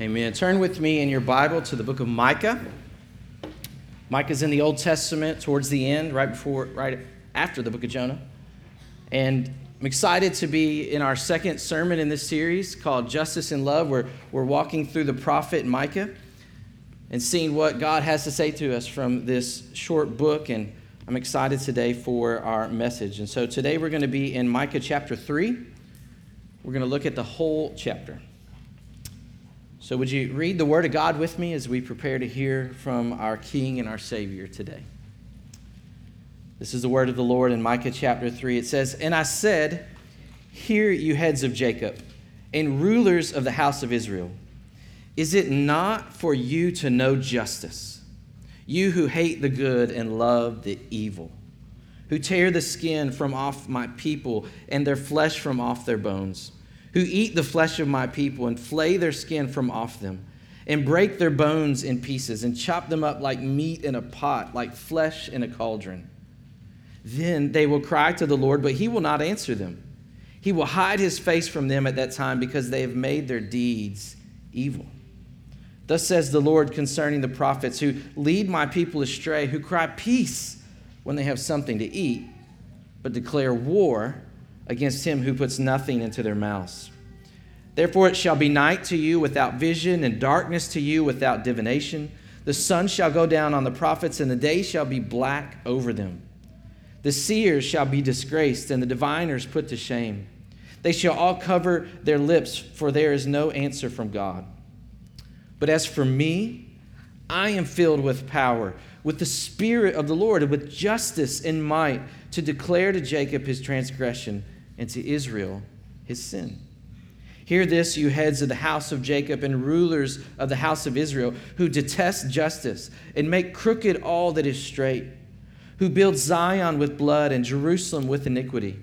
Amen. Turn with me in your Bible to the book of Micah. Micah's in the Old Testament towards the end, right after the book of Jonah. And I'm excited to be in our second sermon in this series called Justice and Love. We're walking through the prophet Micah and seeing what God has to say to us from this short book. And I'm excited today for our message. And so today we're going to be in Micah chapter 3. We're going to look at the whole chapter. So would you read the word of God with me as we prepare to hear from our King and our Savior today? This is the word of the Lord in Micah chapter 3. It says, "And I said, 'Hear, you heads of Jacob, and rulers of the house of Israel. Is it not for you to know justice, you who hate the good and love the evil, who tear the skin from off my people and their flesh from off their bones, who eat the flesh of my people and flay their skin from off them, and break their bones in pieces and chop them up like meat in a pot, like flesh in a cauldron? Then they will cry to the Lord, but he will not answer them. He will hide his face from them at that time because they have made their deeds evil. Thus says the Lord concerning the prophets who lead my people astray, who cry peace when they have something to eat, but declare war against him who puts nothing into their mouths. Therefore it shall be night to you without vision, and darkness to you without divination. The sun shall go down on the prophets, and the day shall be black over them. The seers shall be disgraced, and the diviners put to shame. They shall all cover their lips, for there is no answer from God. But as for me, I am filled with power, with the Spirit of the Lord, and with justice and might, to declare to Jacob his transgression, and to Israel his sin. Hear this, you heads of the house of Jacob and rulers of the house of Israel, who detest justice and make crooked all that is straight, who build Zion with blood and Jerusalem with iniquity.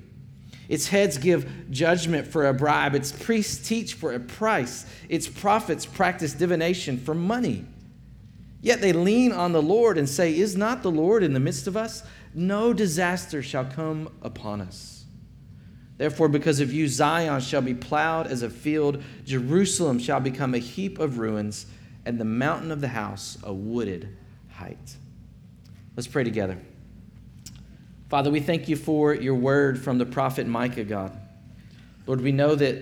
Its heads give judgment for a bribe. Its priests teach for a price. Its prophets practice divination for money. Yet they lean on the Lord and say, 'Is not the Lord in the midst of us? No disaster shall come upon us.' Therefore, because of you, Zion shall be plowed as a field. Jerusalem shall become a heap of ruins, and the mountain of the house a wooded height." Let's pray together. Father, we thank you for your word from the prophet Micah, God. Lord, we know that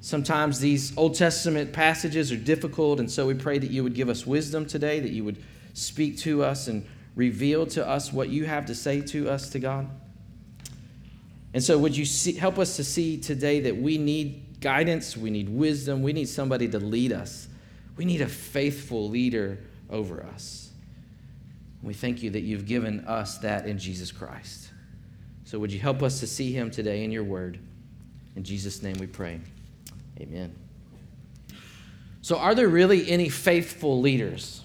sometimes these Old Testament passages are difficult, and so we pray that you would give us wisdom today, that you would speak to us and reveal to us what you have to say to us, to God. And so would you help us to see today that we need guidance, we need wisdom, we need somebody to lead us. We need a faithful leader over us. We thank you that you've given us that in Jesus Christ. So would you help us to see him today in your word? In Jesus' name we pray. Amen. So are there really any faithful leaders?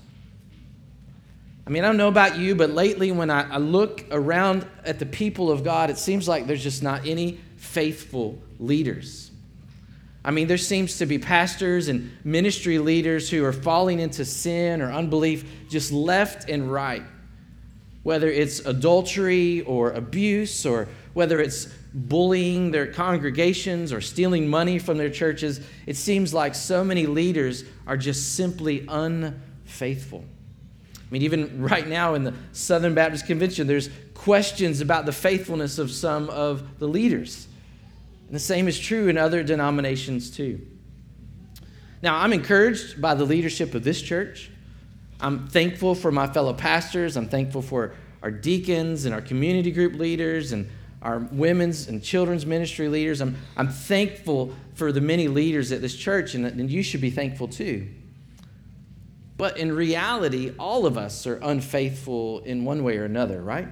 I mean, I don't know about you, but lately when I look around at the people of God, it seems like there's just not any faithful leaders. I mean, there seems to be pastors and ministry leaders who are falling into sin or unbelief just left and right, whether it's adultery or abuse, or whether it's bullying their congregations or stealing money from their churches. It seems like so many leaders are just simply unfaithful. I mean, even right now in the Southern Baptist Convention, there's questions about the faithfulness of some of the leaders. And the same is true in other denominations too. Now, I'm encouraged by the leadership of this church. I'm thankful for my fellow pastors. I'm thankful for our deacons and our community group leaders and our women's and children's ministry leaders. I'm thankful for the many leaders at this church, and you should be thankful too. But in reality, all of us are unfaithful in one way or another, right?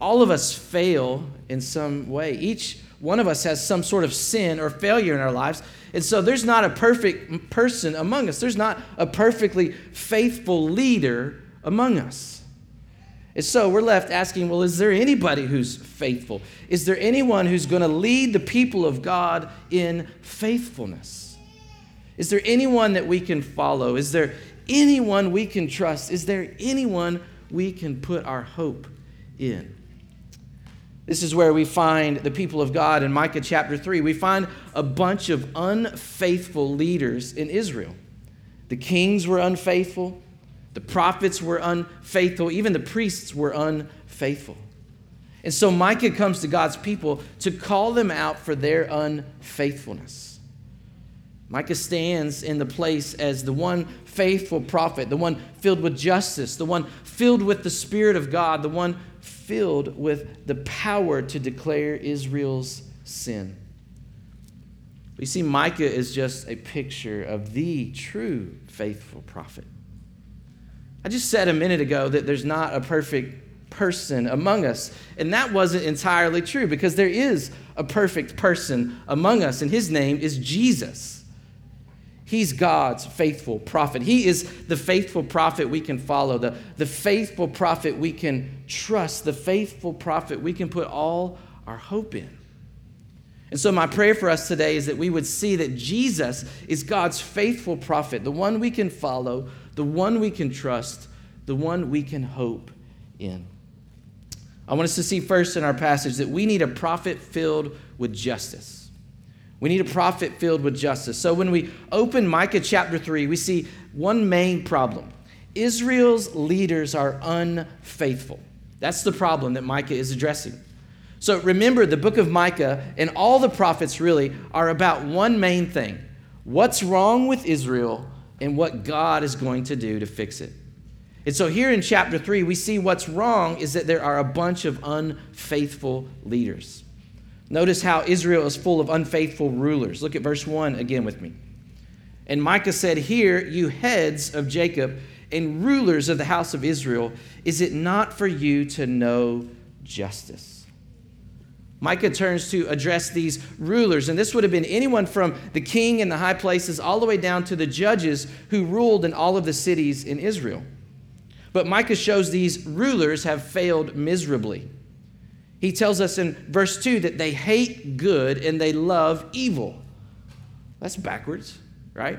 All of us fail in some way. Each one of us has some sort of sin or failure in our lives. And so there's not a perfect person among us. There's not a perfectly faithful leader among us. And so we're left asking, well, is there anybody who's faithful? Is there anyone who's going to lead the people of God in faithfulness? Is there anyone that we can follow? Is there anyone we can trust? Is there anyone we can put our hope in? This is where we find the people of God in Micah chapter 3. We find a bunch of unfaithful leaders in Israel. The kings were unfaithful. The prophets were unfaithful. Even the priests were unfaithful. And so Micah comes to God's people to call them out for their unfaithfulness. Micah stands in the place as the one faithful prophet, the one filled with justice, the one filled with the Spirit of God, the one filled with the power to declare Israel's sin. But you see, Micah is just a picture of the true faithful prophet. I just said a minute ago that there's not a perfect person among us, and that wasn't entirely true, because there is a perfect person among us, and his name is Jesus. He's God's faithful prophet. He is the faithful prophet we can follow, the faithful prophet we can trust, the faithful prophet we can put all our hope in. And so my prayer for us today is that we would see that Jesus is God's faithful prophet, the one we can follow, the one we can trust, the one we can hope in. I want us to see first in our passage that we need a prophet filled with justice. We need a prophet filled with justice. So when we open Micah chapter 3, we see one main problem. Israel's leaders are unfaithful. That's the problem that Micah is addressing. So remember, the book of Micah and all the prophets really are about one main thing: what's wrong with Israel and what God is going to do to fix it. And so here in chapter 3, we see what's wrong is that there are a bunch of unfaithful leaders. Notice how Israel is full of unfaithful rulers. Look at verse 1 again with me. And Micah said, "Hear, you heads of Jacob and rulers of the house of Israel, is it not for you to know justice?" Micah turns to address these rulers, and this would have been anyone from the king in the high places all the way down to the judges who ruled in all of the cities in Israel. But Micah shows these rulers have failed miserably. He tells us in verse 2 that they hate good and they love evil. That's backwards, right?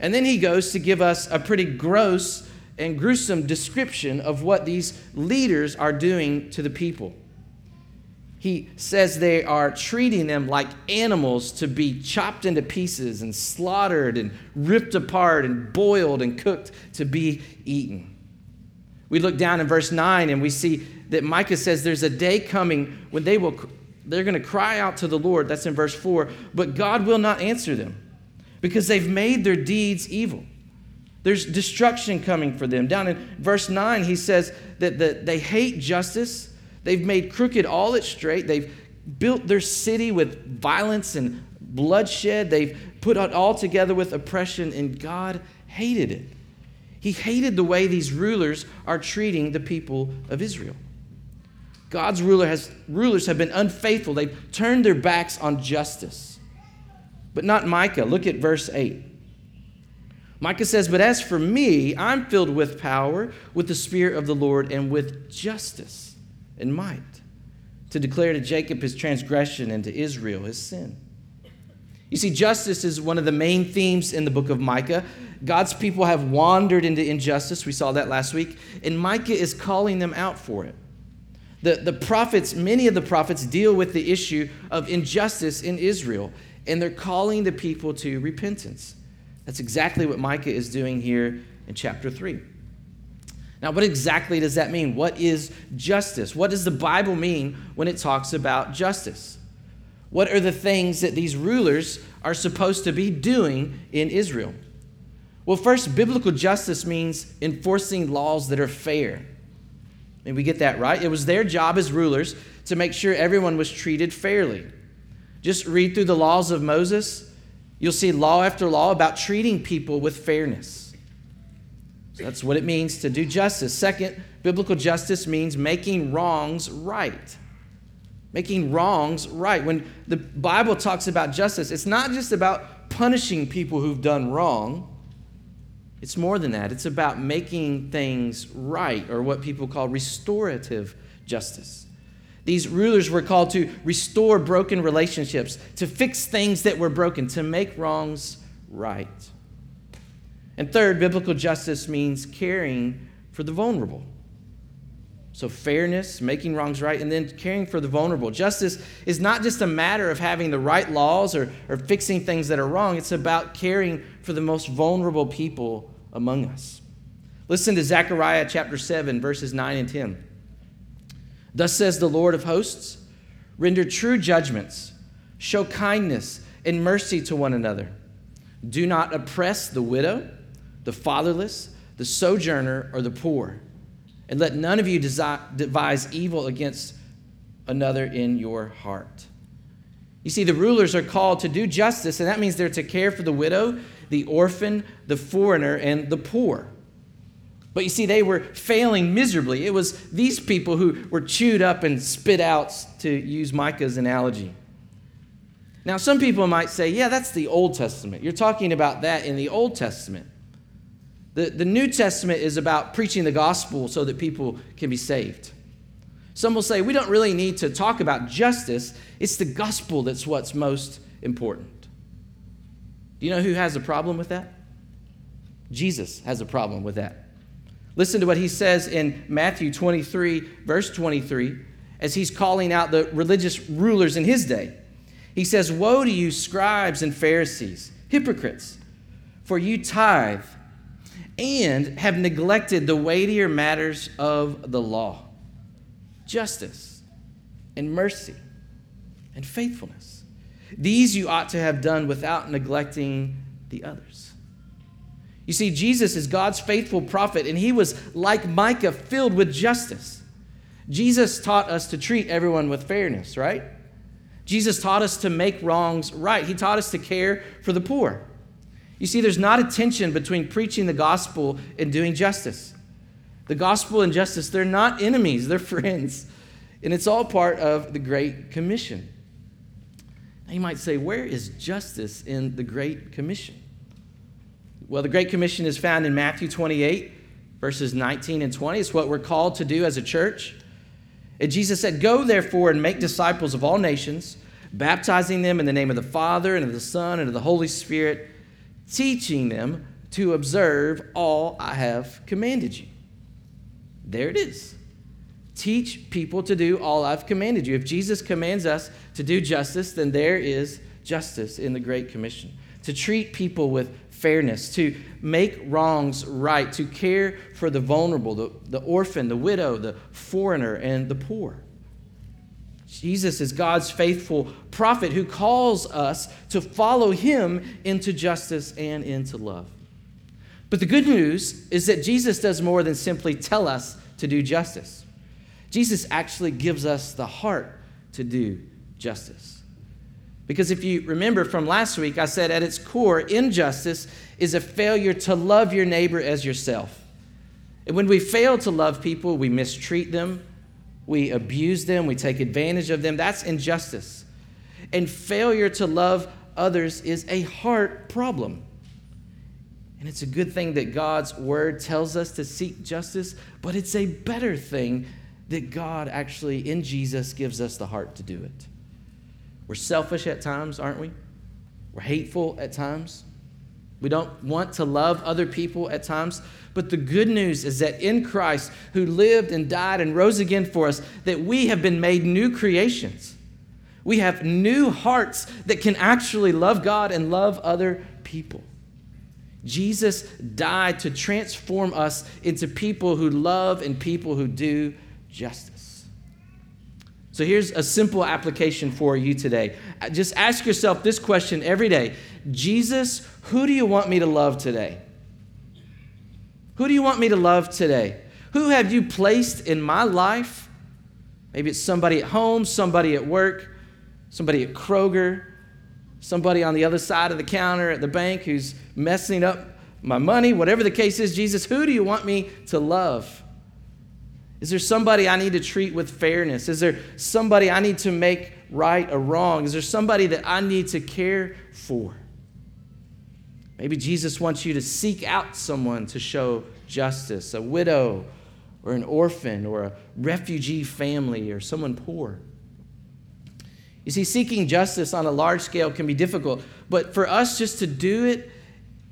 And then he goes to give us a pretty gross and gruesome description of what these leaders are doing to the people. He says they are treating them like animals to be chopped into pieces and slaughtered and ripped apart and boiled and cooked to be eaten. We look down in verse 9 and we see that Micah says there's a day coming when they're going to cry out to the Lord. That's in verse 4. But God will not answer them because they've made their deeds evil. There's destruction coming for them. Down in verse 9, he says that they hate justice. They've made crooked all its straight. They've built their city with violence and bloodshed. They've put it all together with oppression, and God hated it. He hated the way these rulers are treating the people of Israel. God's rulers have been unfaithful. They've turned their backs on justice. But not Micah. Look at verse 8. Micah says, "But as for me, I'm filled with power, with the Spirit of the Lord, and with justice and might, to declare to Jacob his transgression and to Israel his sin." You see, justice is one of the main themes in the book of Micah. God's people have wandered into injustice. We saw that last week. And Micah is calling them out for it. Many of the prophets deal with the issue of injustice in Israel, and they're calling the people to repentance. That's exactly what Micah is doing here in chapter 3. Now, what exactly does that mean? What is justice? What does the Bible mean when it talks about justice? What are the things that these rulers are supposed to be doing in Israel? Well, first, biblical justice means enforcing laws that are fair. And we get that, right? It was their job as rulers to make sure everyone was treated fairly. Just read through the laws of Moses. You'll see law after law about treating people with fairness. So that's what it means to do justice. Second, biblical justice means making wrongs right. Making wrongs right. When the Bible talks about justice, it's not just about punishing people who've done wrong. It's more than that. It's about making things right, or what people call restorative justice. These rulers were called to restore broken relationships, to fix things that were broken, to make wrongs right. And third, biblical justice means caring for the vulnerable. So fairness, making wrongs right, and then caring for the vulnerable. Justice is not just a matter of having the right laws or fixing things that are wrong. It's about caring for the most vulnerable people among us. Listen to Zechariah chapter 7, verses 9 and 10. Thus says the Lord of hosts, render true judgments, show kindness and mercy to one another. Do not oppress the widow, the fatherless, the sojourner, or the poor. And let none of you devise evil against another in your heart. You see, the rulers are called to do justice, and that means they're to care for the widow, the orphan, the foreigner, and the poor. But you see, they were failing miserably. It was these people who were chewed up and spit out, to use Micah's analogy. Now, some people might say, yeah, that's the Old Testament. You're talking about that in the Old Testament. The New Testament is about preaching the gospel so that people can be saved. Some will say, we don't really need to talk about justice. It's the gospel that's what's most important. Do you know who has a problem with that? Jesus has a problem with that. Listen to what he says in Matthew 23, verse 23, as he's calling out the religious rulers in his day. He says, woe to you, scribes and Pharisees, hypocrites, for you tithe and have neglected the weightier matters of the law, justice and mercy and faithfulness. These you ought to have done without neglecting the others. You see, Jesus is God's faithful prophet, and he was, like Micah, filled with justice. Jesus taught us to treat everyone with fairness, right? Jesus taught us to make wrongs right. He taught us to care for the poor. You see, there's not a tension between preaching the gospel and doing justice. The gospel and justice, they're not enemies, they're friends. And it's all part of the Great Commission. Now you might say, where is justice in the Great Commission? Well, the Great Commission is found in Matthew 28, verses 19 and 20. It's what we're called to do as a church. And Jesus said, go therefore and make disciples of all nations, baptizing them in the name of the Father and of the Son and of the Holy Spirit, teaching them to observe all I have commanded you. There it is. Teach people to do all I've commanded you. If Jesus commands us to do justice, then there is justice in the Great Commission. To treat people with fairness, to make wrongs right, to care for the vulnerable, the orphan, the widow, the foreigner, and the poor. Jesus is God's faithful prophet who calls us to follow him into justice and into love. But the good news is that Jesus does more than simply tell us to do justice. Jesus actually gives us the heart to do justice. Because if you remember from last week, I said at its core, injustice is a failure to love your neighbor as yourself. And when we fail to love people, we mistreat them, we abuse them, we take advantage of them. That's injustice. And failure to love others is a heart problem. And it's a good thing that God's word tells us to seek justice, but it's a better thing that God actually, in Jesus, gives us the heart to do it. We're selfish at times, aren't we? We're hateful at times. We don't want to love other people at times. But the good news is that in Christ, who lived and died and rose again for us, that we have been made new creations. We have new hearts that can actually love God and love other people. Jesus died to transform us into people who love and people who do justice. So here's a simple application for you today. Just ask yourself this question every day. Jesus, who do you want me to love today? Who do you want me to love today? Who have you placed in my life? Maybe it's somebody at home, somebody at work, somebody at Kroger, somebody on the other side of the counter at the bank who's messing up my money, whatever the case is. Jesus, who do you want me to love? Is there somebody I need to treat with fairness? Is there somebody I need to make right or wrong? Is there somebody that I need to care for? Maybe Jesus wants you to seek out someone to show justice, a widow or an orphan or a refugee family or someone poor. You see, seeking justice on a large scale can be difficult, but for us just to do it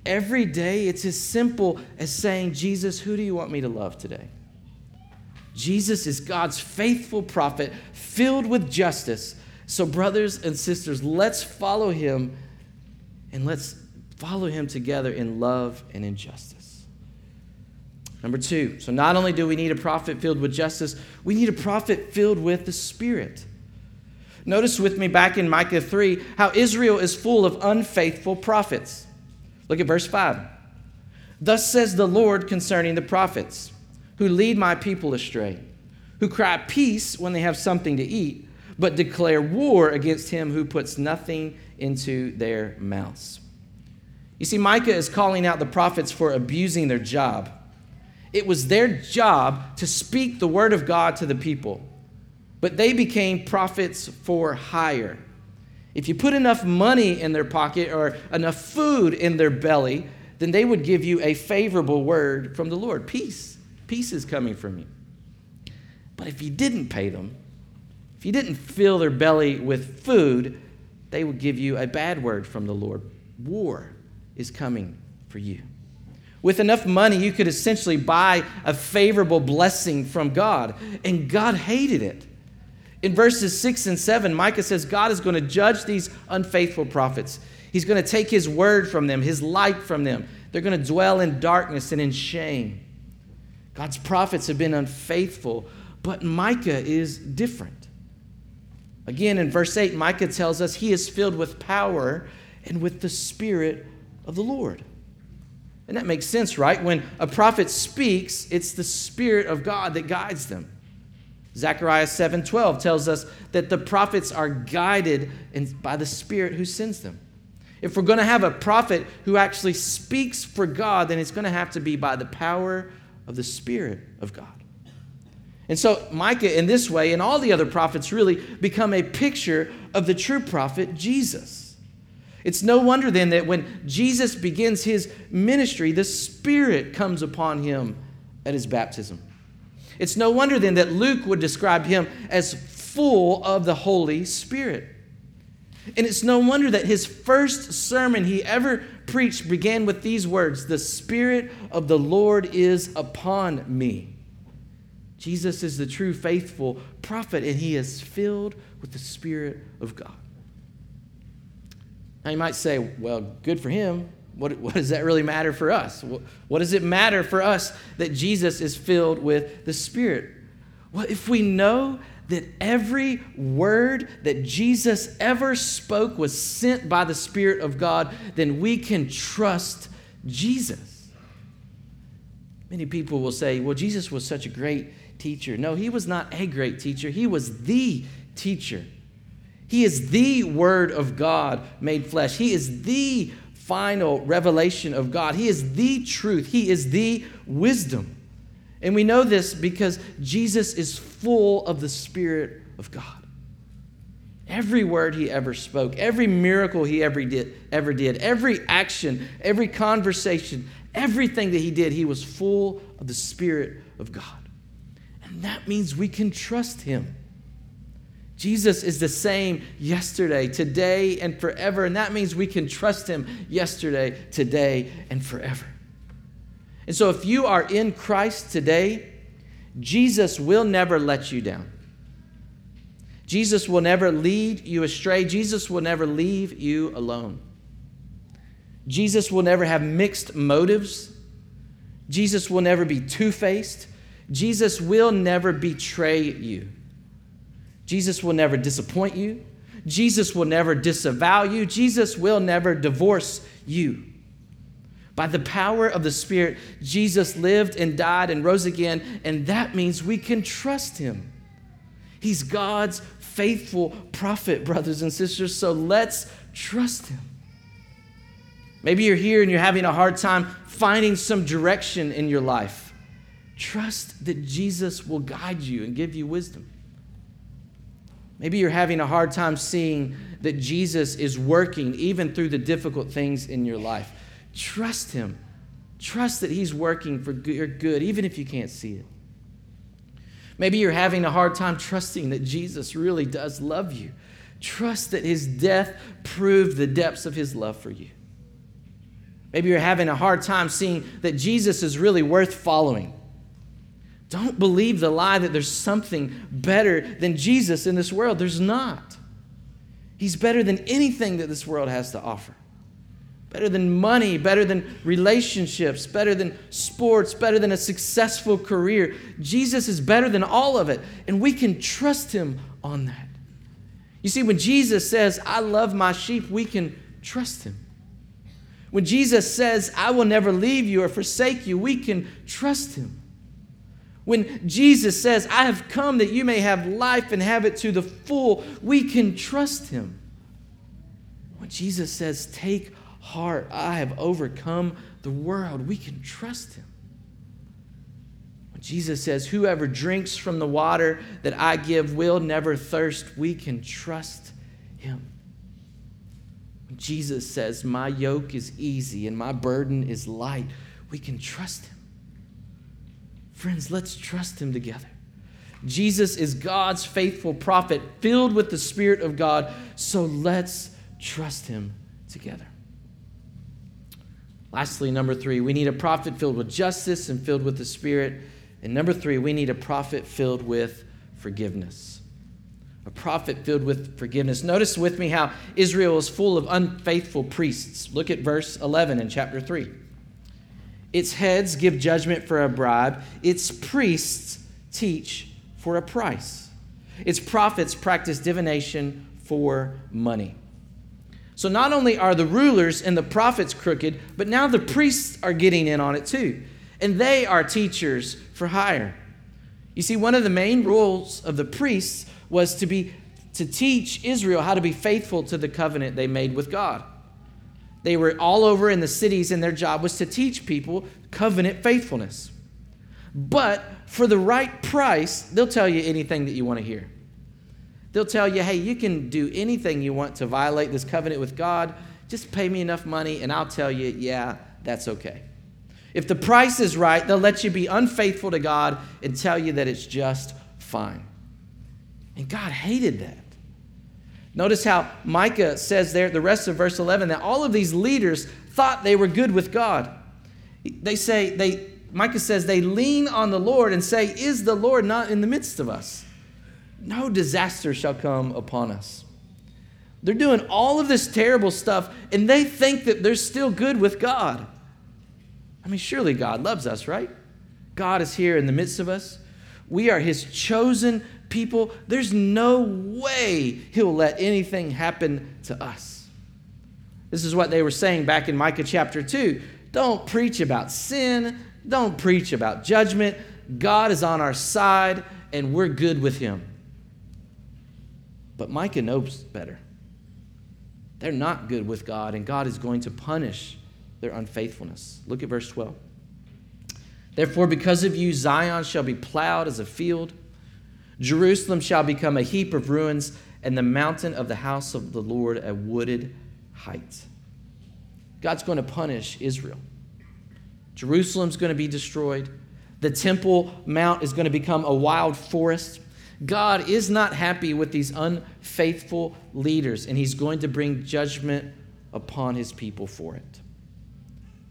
every day, it's as simple as saying, Jesus, who do you want me to love today? Jesus is God's faithful prophet, filled with justice. So brothers and sisters, let's follow him, and let's follow him together in love and in justice. Number two, so not only do we need a prophet filled with justice, we need a prophet filled with the Spirit. Notice with me back in Micah 3 how Israel is full of unfaithful prophets. Look at verse 5. Thus says the Lord concerning the prophets who lead my people astray, who cry peace when they have something to eat, but declare war against him who puts nothing into their mouths. You see, Micah is calling out the prophets for abusing their job. It was their job to speak the word of God to the people, but they became prophets for hire. If you put enough money in their pocket or enough food in their belly, then they would give you a favorable word from the Lord. Peace. Peace is coming from you. But if you didn't pay them, if you didn't fill their belly with food, they would give you a bad word from the Lord. War is coming for you. With enough money, you could essentially buy a favorable blessing from God, and God hated it. In verses 6 and 7, Micah says God is going to judge these unfaithful prophets. He's going to take his word from them, his light from them. They're going to dwell in darkness and in shame. God's prophets have been unfaithful, but Micah is different. Again, in verse 8, Micah tells us he is filled with power and with the Spirit of the Lord. And that makes sense, right? When a prophet speaks, it's the Spirit of God that guides them. Zechariah 7:12 tells us that the prophets are guided by the Spirit who sends them. If we're going to have a prophet who actually speaks for God, then it's going to have to be by the power of the Spirit of God. And so Micah, in this way, and all the other prophets really, become a picture of the true prophet, Jesus. It's no wonder then that when Jesus begins his ministry, the Spirit comes upon him at his baptism. It's no wonder then that Luke would describe him as full of the Holy Spirit. And it's no wonder that his first sermon he ever preached began with these words, "The Spirit of the Lord is upon me." Jesus is the true faithful prophet, and he is filled with the Spirit of God. Now you might say, well, good for him. What does that really matter for us? What does it matter for us that Jesus is filled with the Spirit? Well, if we know that every word that Jesus ever spoke was sent by the Spirit of God, then we can trust Jesus. Many people will say, well, Jesus was such a great teacher. No, he was not a great teacher. He was the teacher. He is the Word of God made flesh. He is the final revelation of God. He is the truth. He is the wisdom. And we know this because Jesus is full of the Spirit of God. Every word he ever spoke, every miracle he ever did, every action, every conversation, everything that he did, he was full of the Spirit of God. And that means we can trust him. Jesus is the same yesterday, today, and forever. And that means we can trust him yesterday, today, and forever. And so if you are in Christ today, Jesus will never let you down. Jesus will never lead you astray. Jesus will never leave you alone. Jesus will never have mixed motives. Jesus will never be two-faced. Jesus will never betray you. Jesus will never disappoint you. Jesus will never disavow you. Jesus will never divorce you. By the power of the Spirit, Jesus lived and died and rose again, and that means we can trust him. He's God's faithful prophet, brothers and sisters, so let's trust him. Maybe you're here and you're having a hard time finding some direction in your life. Trust that Jesus will guide you and give you wisdom. Maybe you're having a hard time seeing that Jesus is working even through the difficult things in your life. Trust him. Trust that he's working for your good, even if you can't see it. Maybe you're having a hard time trusting that Jesus really does love you. Trust that his death proved the depths of his love for you. Maybe you're having a hard time seeing that Jesus is really worth following. Don't believe the lie that there's something better than Jesus in this world. There's not. He's better than anything that this world has to offer. Better than money, better than relationships, better than sports, better than a successful career. Jesus is better than all of it, and we can trust him on that. You see, when Jesus says, I love my sheep, we can trust him. When Jesus says, I will never leave you or forsake you, we can trust him. When Jesus says, I have come that you may have life and have it to the full, we can trust him. When Jesus says, take heart, I have overcome the world, we can trust him. When Jesus says, whoever drinks from the water that I give will never thirst, we can trust him. When Jesus says, my yoke is easy and my burden is light, we can trust him. Friends, let's trust him together. Jesus is God's faithful prophet, filled with the Spirit of God, so let's trust him together. Lastly, number three, we need a prophet filled with justice and filled with the Spirit. And number three, we need a prophet filled with forgiveness. A prophet filled with forgiveness. Notice with me how Israel is full of unfaithful priests. Look at verse 11 in chapter 3. Its heads give judgment for a bribe. Its priests teach for a price. Its prophets practice divination for money. So not only are the rulers and the prophets crooked, but now the priests are getting in on it too. And they are teachers for hire. You see, one of the main roles of the priests was to teach Israel how to be faithful to the covenant they made with God. They were all over in the cities, and their job was to teach people covenant faithfulness. But for the right price, they'll tell you anything that you want to hear. They'll tell you, hey, you can do anything you want to violate this covenant with God. Just pay me enough money, and I'll tell you, yeah, that's okay. If the price is right, they'll let you be unfaithful to God and tell you that it's just fine. And God hated that. Notice how Micah says there, the rest of verse 11, that all of these leaders thought they were good with God. Micah says, they lean on the Lord and say, is the Lord not in the midst of us? No disaster shall come upon us. They're doing all of this terrible stuff, and they think that they're still good with God. I mean, surely God loves us, right? God is here in the midst of us. We are his chosen people. There's no way he'll let anything happen to us. This is what they were saying back in Micah chapter 2. Don't preach about sin. Don't preach about judgment. God is on our side, and we're good with him. But Micah knows better. They're not good with God, and God is going to punish their unfaithfulness. Look at verse 12. Therefore, because of you, Zion shall be plowed as a field. Jerusalem shall become a heap of ruins, and the mountain of the house of the Lord a wooded height. God's going to punish Israel. Jerusalem's going to be destroyed. The Temple Mount is going to become a wild forest. God is not happy with these unfaithful leaders, and he's going to bring judgment upon his people for it.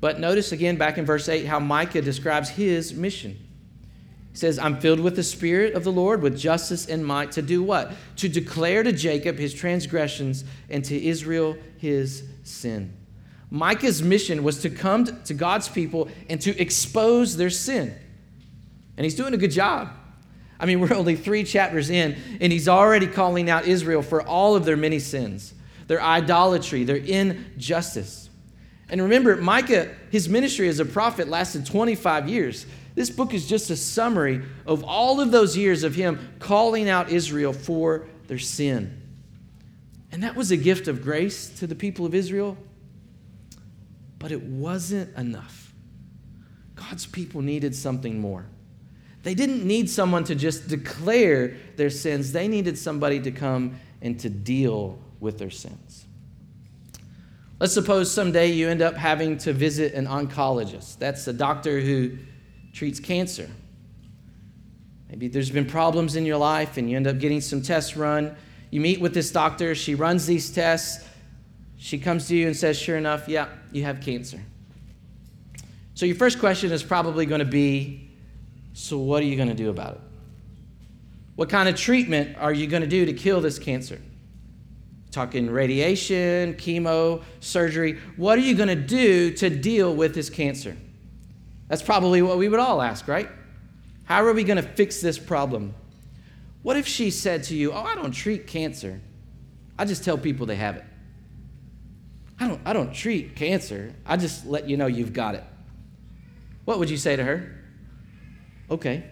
But notice again back in verse 8 how Micah describes his mission. He says, I'm filled with the Spirit of the Lord, with justice and might, to do what? To declare to Jacob his transgressions and to Israel his sin. Micah's mission was to come to God's people and to expose their sin. And he's doing a good job. I mean, we're only 3 chapters in, and he's already calling out Israel for all of their many sins, their idolatry, their injustice. And remember, Micah, his ministry as a prophet lasted 25 years. This book is just a summary of all of those years of him calling out Israel for their sin. And that was a gift of grace to the people of Israel, but it wasn't enough. God's people needed something more. They didn't need someone to just declare their sins. They needed somebody to come and to deal with their sins. Let's suppose someday you end up having to visit an oncologist. That's a doctor who treats cancer. Maybe there's been problems in your life and you end up getting some tests run. You meet with this doctor. She runs these tests. She comes to you and says, sure enough, yeah, you have cancer. So your first question is probably going to be, So what are you going to do about it? What kind of treatment are you going to do to kill this cancer? Talking radiation, chemo, surgery. What are you going to do to deal with this cancer? That's probably what we would all ask, right? How are we going to fix this problem? What if she said to you, oh, I don't treat cancer. I just tell people they have it. I don't treat cancer. I just let you know you've got it. What would you say to her? Okay.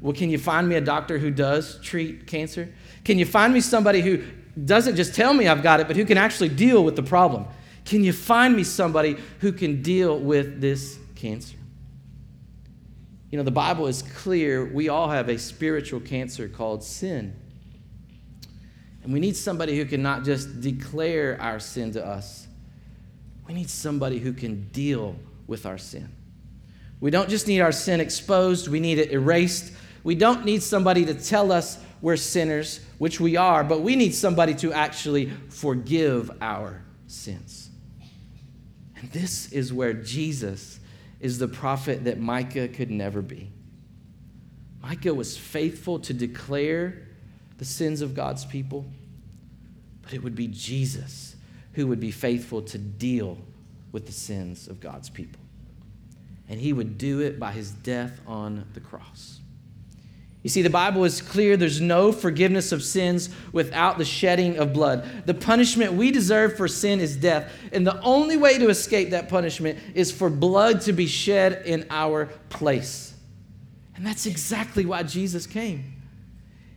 Well, can you find me a doctor who does treat cancer? Can you find me somebody who doesn't just tell me I've got it, but who can actually deal with the problem? Can you find me somebody who can deal with this cancer? You know, the Bible is clear. We all have a spiritual cancer called sin. And we need somebody who can not just declare our sin to us. We need somebody who can deal with our sin. We don't just need our sin exposed, we need it erased. We don't need somebody to tell us we're sinners, which we are, but we need somebody to actually forgive our sins. And this is where Jesus is the prophet that Micah could never be. Micah was faithful to declare the sins of God's people, but it would be Jesus who would be faithful to deal with the sins of God's people. And he would do it by his death on the cross. You see, the Bible is clear. There's no forgiveness of sins without the shedding of blood. The punishment we deserve for sin is death. And the only way to escape that punishment is for blood to be shed in our place. And that's exactly why Jesus came.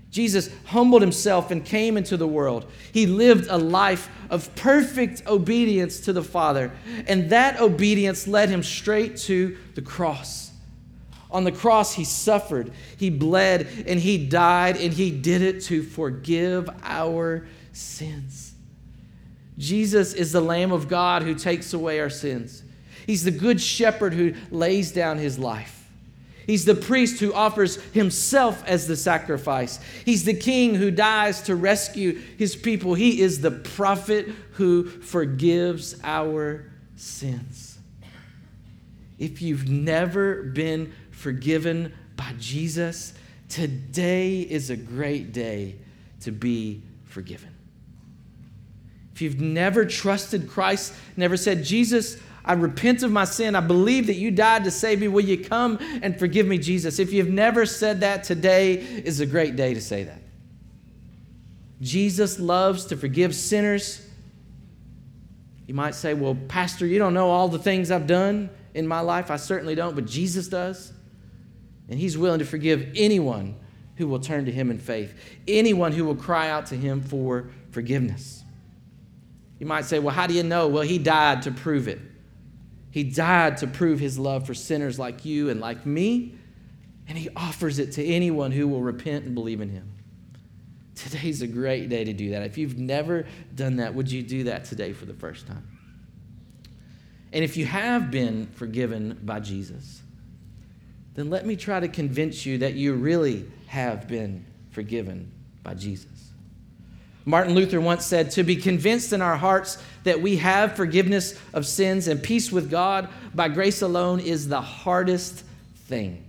Jesus humbled himself and came into the world. He lived a life of perfect obedience to the Father, and that obedience led him straight to the cross. On the cross, he suffered, he bled, and he died, and he did it to forgive our sins. Jesus is the Lamb of God who takes away our sins. He's the good shepherd who lays down his life. He's the priest who offers himself as the sacrifice. He's the king who dies to rescue his people. He is the prophet who forgives our sins. If you've never been forgiven by Jesus, today is a great day to be forgiven. If you've never trusted Christ, never said, Jesus, I repent of my sin. I believe that you died to save me. Will you come and forgive me, Jesus? If you've never said that, today is a great day to say that. Jesus loves to forgive sinners. You might say, well, Pastor, you don't know all the things I've done in my life. I certainly don't, but Jesus does. And he's willing to forgive anyone who will turn to him in faith, anyone who will cry out to him for forgiveness. You might say, well, how do you know? Well, he died to prove it. He died to prove his love for sinners like you and like me, and he offers it to anyone who will repent and believe in him. Today's a great day to do that. If you've never done that, would you do that today for the first time? And if you have been forgiven by Jesus, then let me try to convince you that you really have been forgiven by Jesus. Martin Luther once said, to be convinced in our hearts that we have forgiveness of sins and peace with God by grace alone is the hardest thing.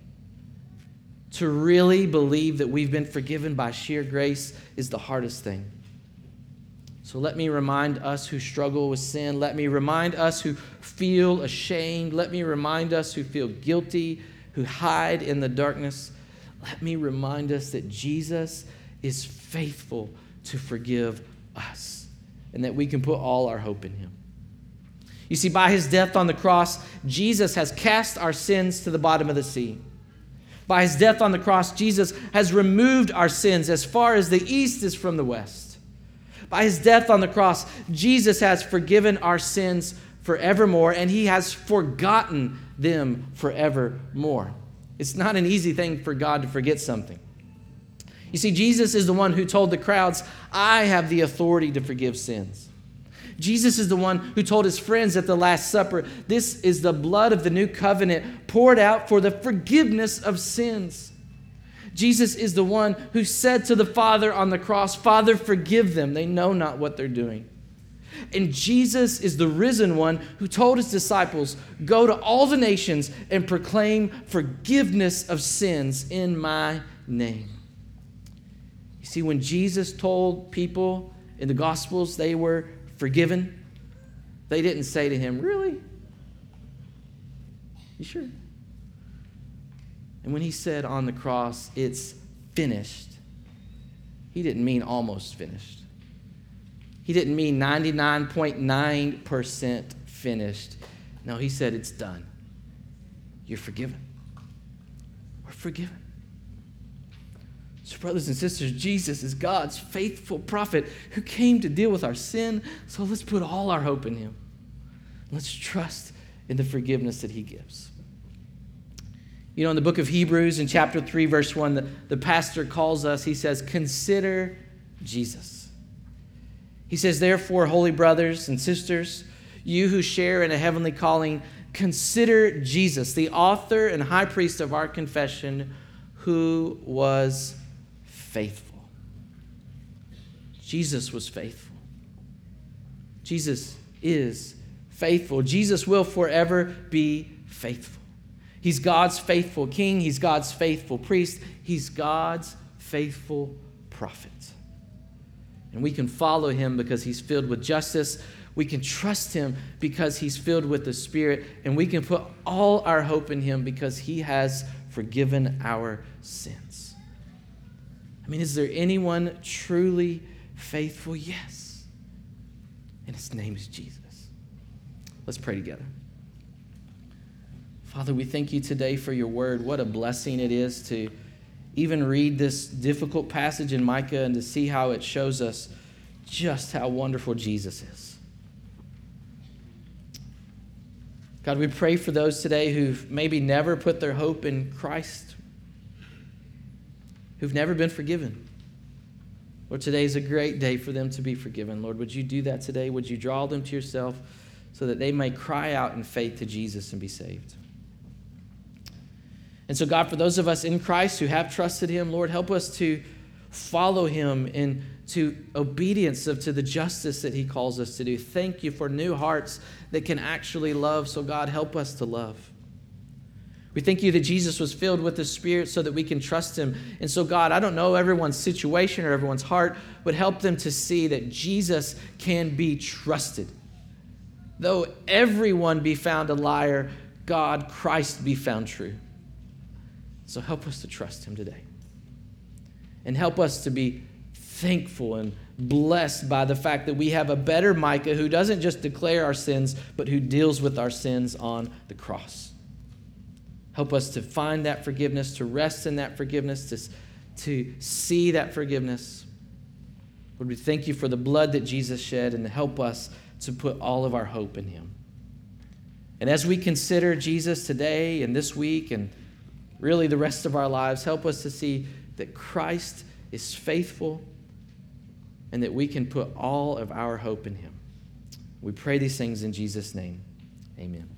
To really believe that we've been forgiven by sheer grace is the hardest thing. So let me remind us who struggle with sin. Let me remind us who feel ashamed. Let me remind us who feel guilty, who hide in the darkness. Let me remind us that Jesus is faithful to forgive us, and that we can put all our hope in him. You see, by his death on the cross, Jesus has cast our sins to the bottom of the sea. By his death on the cross, Jesus has removed our sins as far as the east is from the west. By his death on the cross, Jesus has forgiven our sins forevermore, and he has forgotten them forevermore. It's not an easy thing for God to forget something. You see, Jesus is the one who told the crowds, I have the authority to forgive sins. Jesus is the one who told his friends at the Last Supper, this is the blood of the new covenant poured out for the forgiveness of sins. Jesus is the one who said to the Father on the cross, Father, forgive them. They know not what they're doing. And Jesus is the risen one who told his disciples, go to all the nations and proclaim forgiveness of sins in my name. You see, when Jesus told people in the Gospels they were forgiven, they didn't say to him, really? You sure? And when he said on the cross, it's finished, he didn't mean almost finished. He didn't mean 99.9% finished. No, he said, it's done. You're forgiven. We're forgiven. So, brothers and sisters, Jesus is God's faithful prophet who came to deal with our sin. So let's put all our hope in him. Let's trust in the forgiveness that he gives. You know, in the book of Hebrews, in chapter 3, verse 1, the pastor calls us, he says, consider Jesus. He says, therefore, holy brothers and sisters, you who share in a heavenly calling, consider Jesus, the author and high priest of our confession, who was faithful. Jesus was faithful. Jesus is faithful. Jesus will forever be faithful. He's God's faithful king. He's God's faithful priest. He's God's faithful prophet. And we can follow him because he's filled with justice. We can trust him because he's filled with the Spirit. And we can put all our hope in him because he has forgiven our sins. I mean, is there anyone truly faithful? Yes. And his name is Jesus. Let's pray together. Father, we thank you today for your word. What a blessing it is to even read this difficult passage in Micah and to see how it shows us just how wonderful Jesus is. God, we pray for those today who've maybe never put their hope in Christ, who've never been forgiven. Lord, today is a great day for them to be forgiven. Lord, would you do that today? Would you draw them to yourself so that they may cry out in faith to Jesus and be saved? And so, God, for those of us in Christ who have trusted him, Lord, help us to follow him into obedience to the justice that he calls us to do. Thank you for new hearts that can actually love. So, God, help us to love. We thank you that Jesus was filled with the Spirit so that we can trust him. And so, God, I don't know everyone's situation or everyone's heart, but help them to see that Jesus can be trusted. Though everyone be found a liar, God, Christ be found true. So help us to trust him today. And help us to be thankful and blessed by the fact that we have a better Micah who doesn't just declare our sins, but who deals with our sins on the cross. Help us to find that forgiveness, to rest in that forgiveness, to see that forgiveness. Lord, we thank you for the blood that Jesus shed and help us to put all of our hope in him. And as we consider Jesus today and this week and really the rest of our lives, help us to see that Christ is faithful and that we can put all of our hope in him. We pray these things in Jesus' name. Amen.